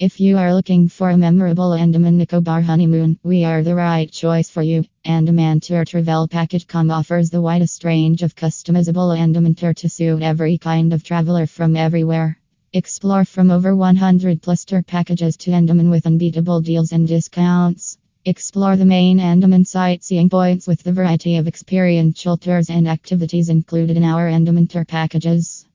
If you are looking for a memorable Andaman Nicobar honeymoon, we are the right choice for you. Andaman Tour Travel Package.com offers the widest range of customizable Andaman tour to suit every kind of traveler from everywhere. Explore from over 100 plus tour packages to Andaman with unbeatable deals and discounts. Explore the main Andaman sightseeing points with the variety of experiential tours and activities included in our Andaman tour packages.